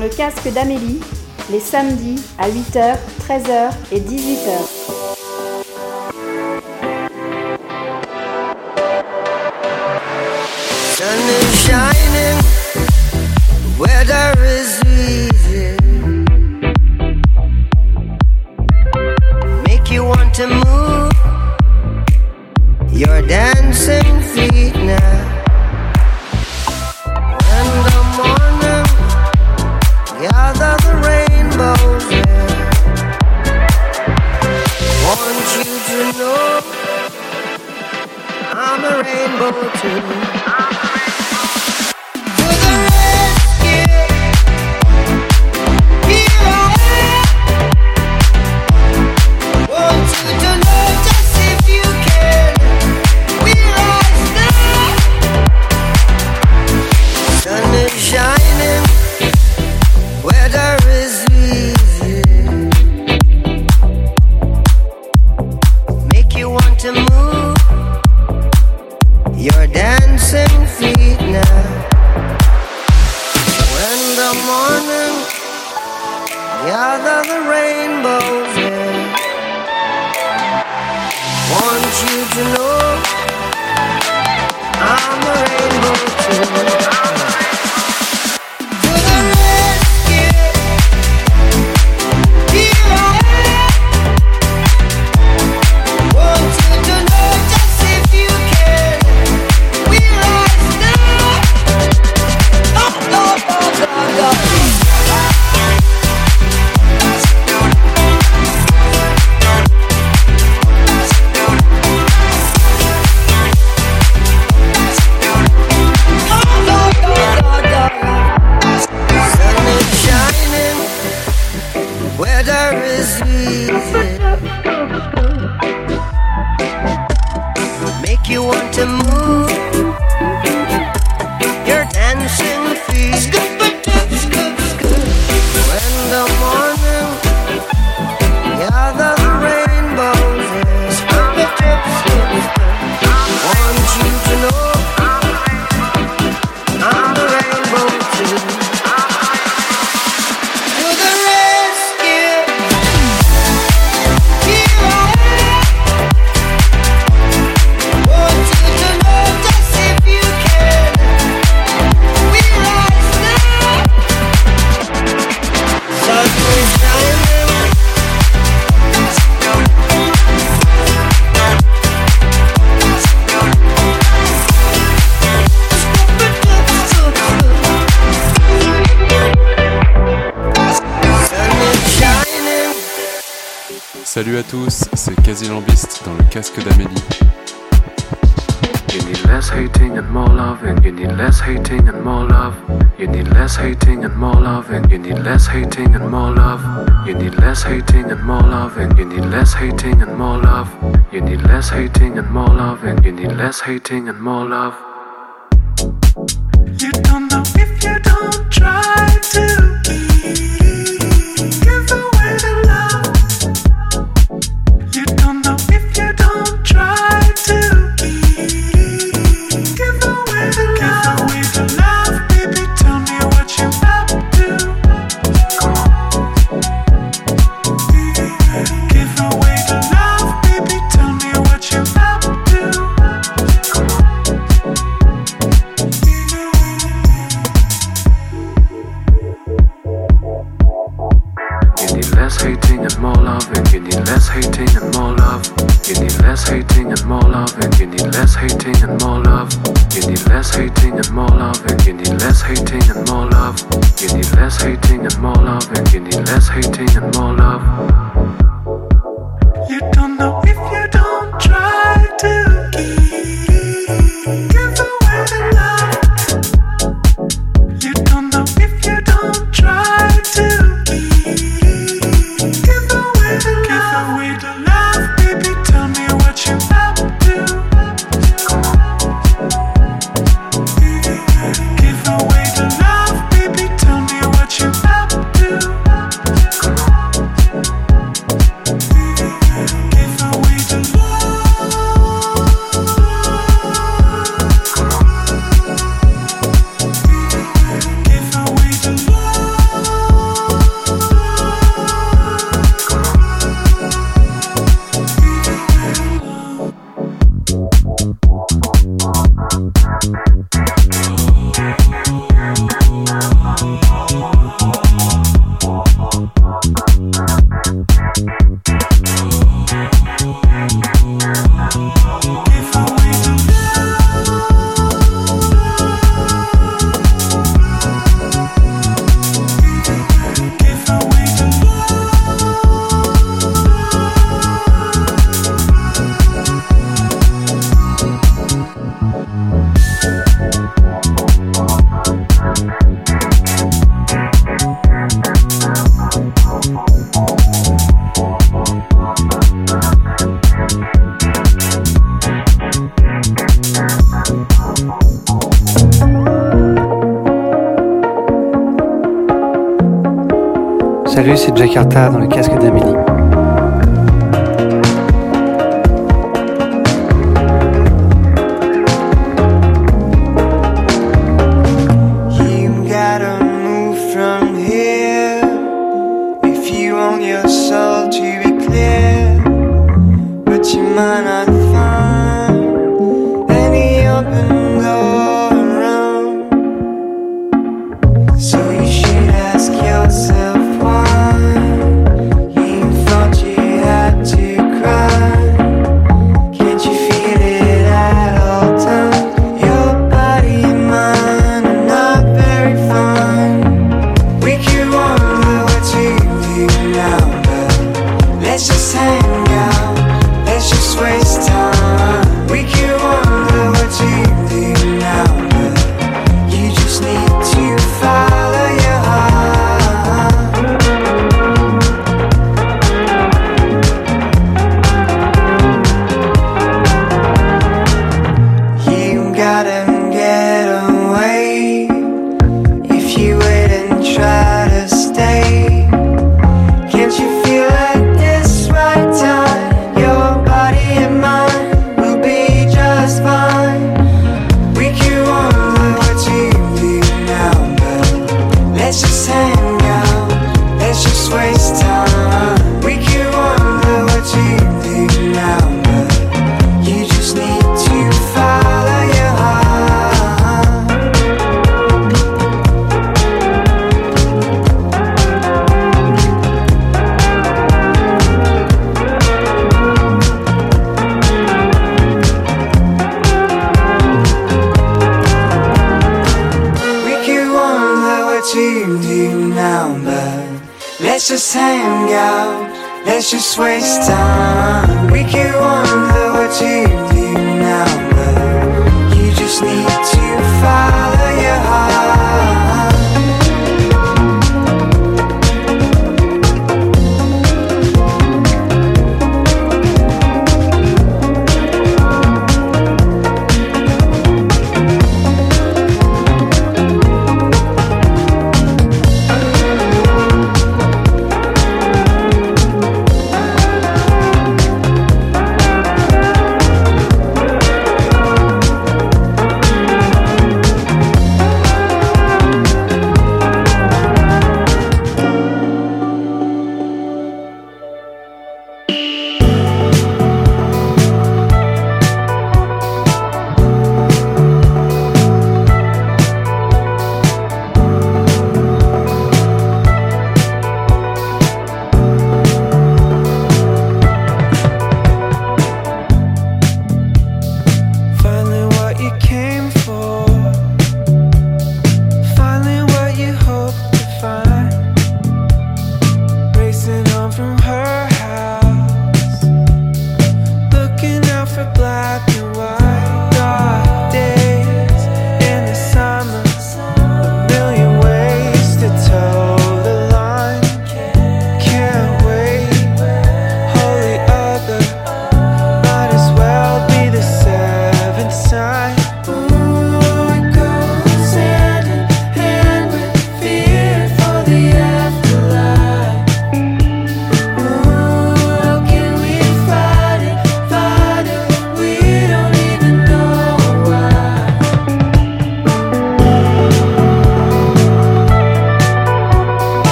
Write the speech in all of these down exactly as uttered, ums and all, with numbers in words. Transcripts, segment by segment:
le casque d'Amélie, les samedis à huit heures, treize heures et dix-huit heures. Salut à tous, c'est Casilambiste dans le casque d'Amélie. You need less hating and more loving. You need less hating and more love. You need less hating and more loving. You need less hating and more love. You need less hating and more loving. You need less hating and more love. You need less hating and more loving. You need less hating and more love. You don't know if you don't try to give away the love. Salut, c'est Jakarta dans le casque d'Amélie.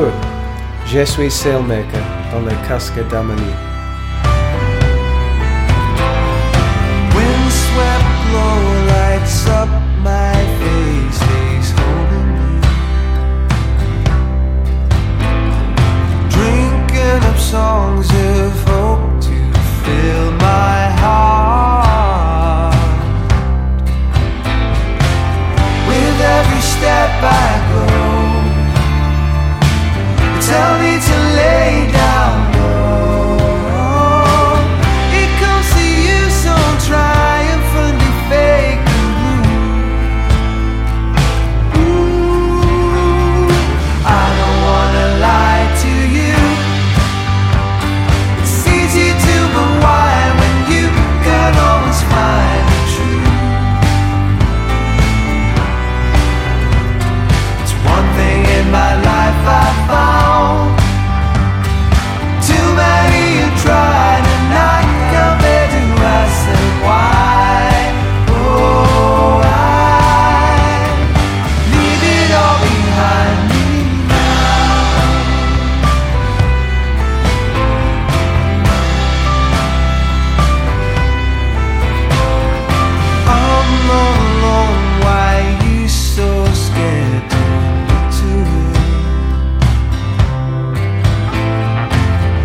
Bonjour, je suis sailmaker dans le casque d'Amani. Windswept glow lights up my face, face holding me. Drinking up songs of hope to fill my heart. With every step I go, tell me to lay down low. It comes to you so triumphantly fake the blue. Ooh, I don't wanna lie to you. It's easy to but why when you can always find the truth. It's one thing in my life I find. Trying to knock on me, do I say why? Oh, I leave it all behind me now. I'm all alone, why are you so scared to look to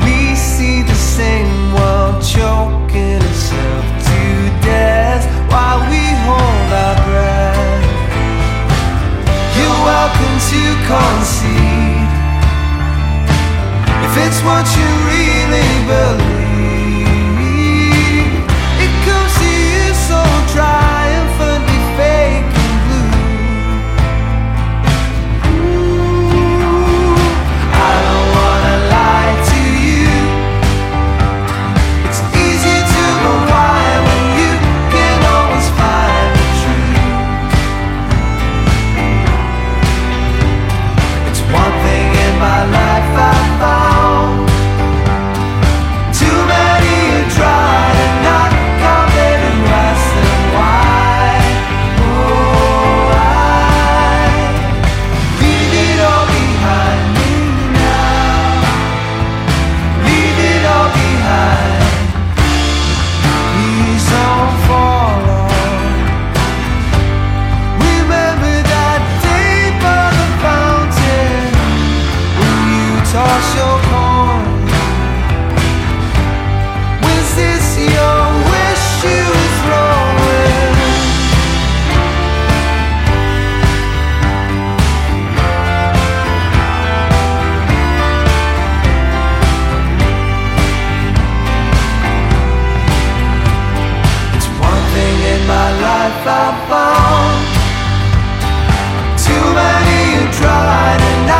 me? We see the same world choking itself to death while we hold our breath. You're welcome to concede if it's what you really believe. It comes to you so triumphantly fake and blue. Ooh, I don't wanna lie to you. My life I found too many who try to knock out their rest and why. Oh, I leave it all behind me now. Leave it all behind. Please don't fall off. Remember that day by the fountain. Toss your coin. Was this your wish you were throwing? It's one thing in my life I found. Too many who tried and I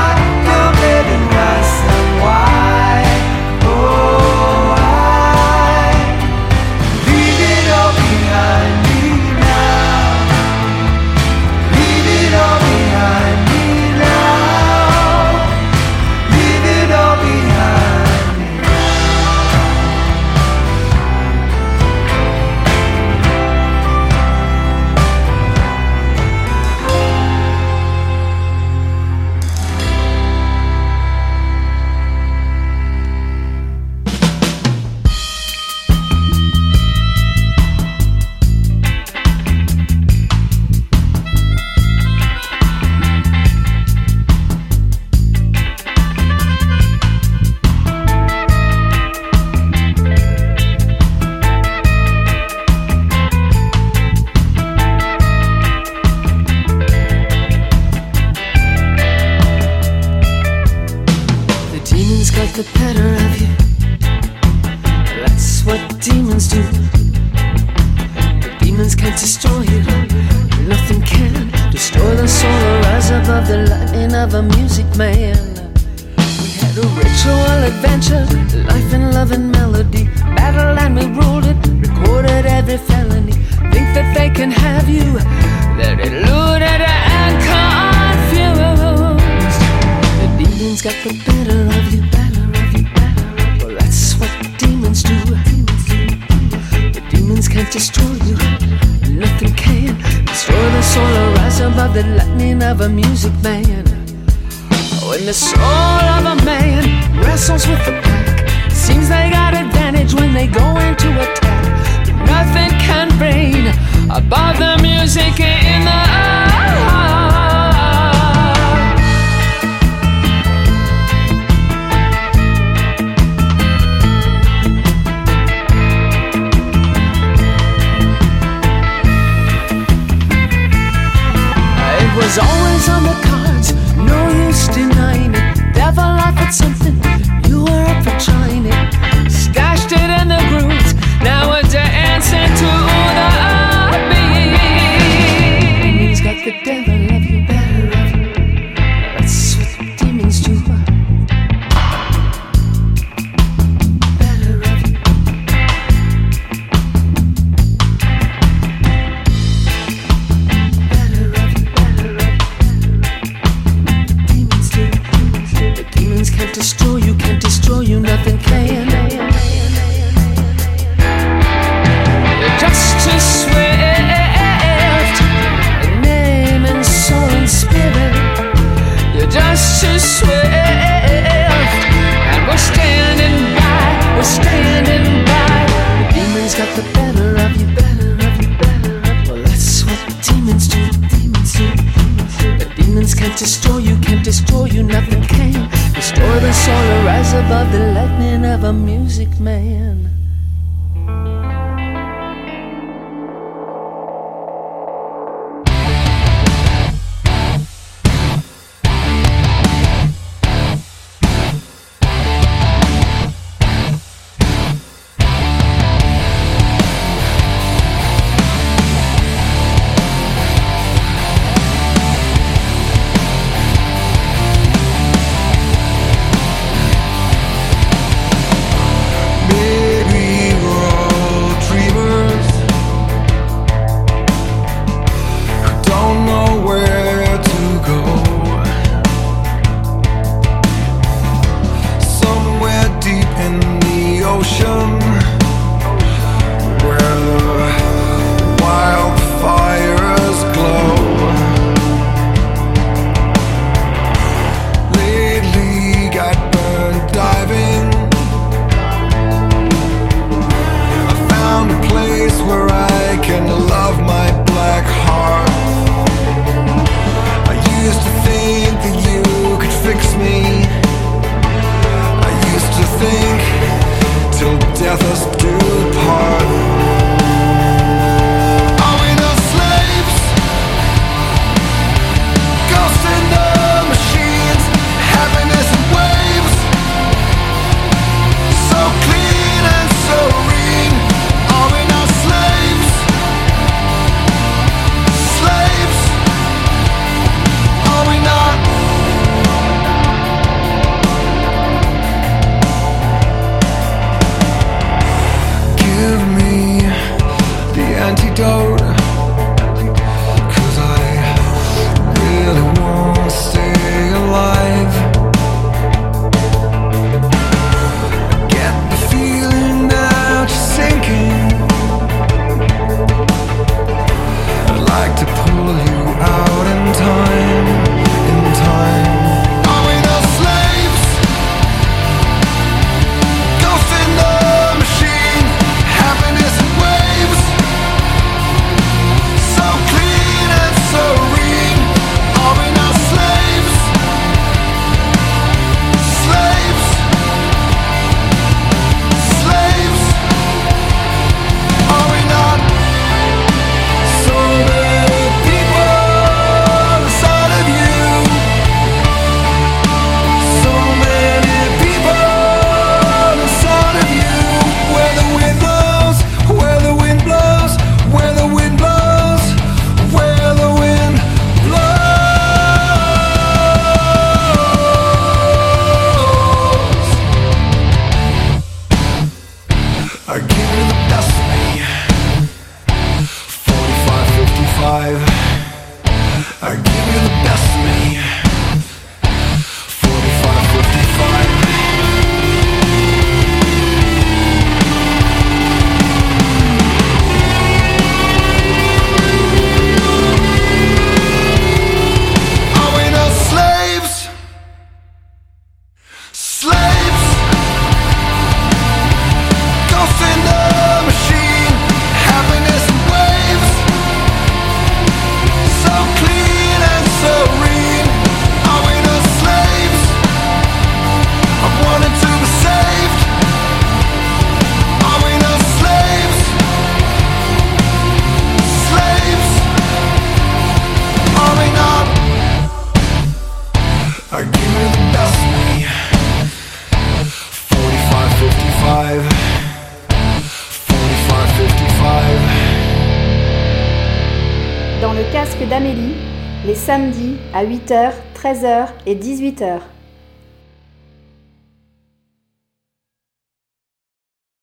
and the soul of a man wrestles with the pack. Seems they got advantage when they go into attack. But nothing can reign above the music in the heart. It's always on the cards, no use denying it. Devil laughed at something, you were up for trying it. Stashed it in the grooves, now we're dancing to the upbeat. He's got the devil of you better off. That's what the demons do. Better destroy you, can't destroy you, nothing can. Just to swift, in name and soul and spirit. You're just too swift, and we're standing by, we're standing by. The demons got the better of you, better of you, better of you. Well, that's what the demons do, demons do. The demons can't destroy you, can't destroy you, nothing can. Restore the soul to rise above the lightning of a music man. Maybe wrong. Dans le casque d'Amélie, les samedis à huit heures, treize heures et dix-huit heures.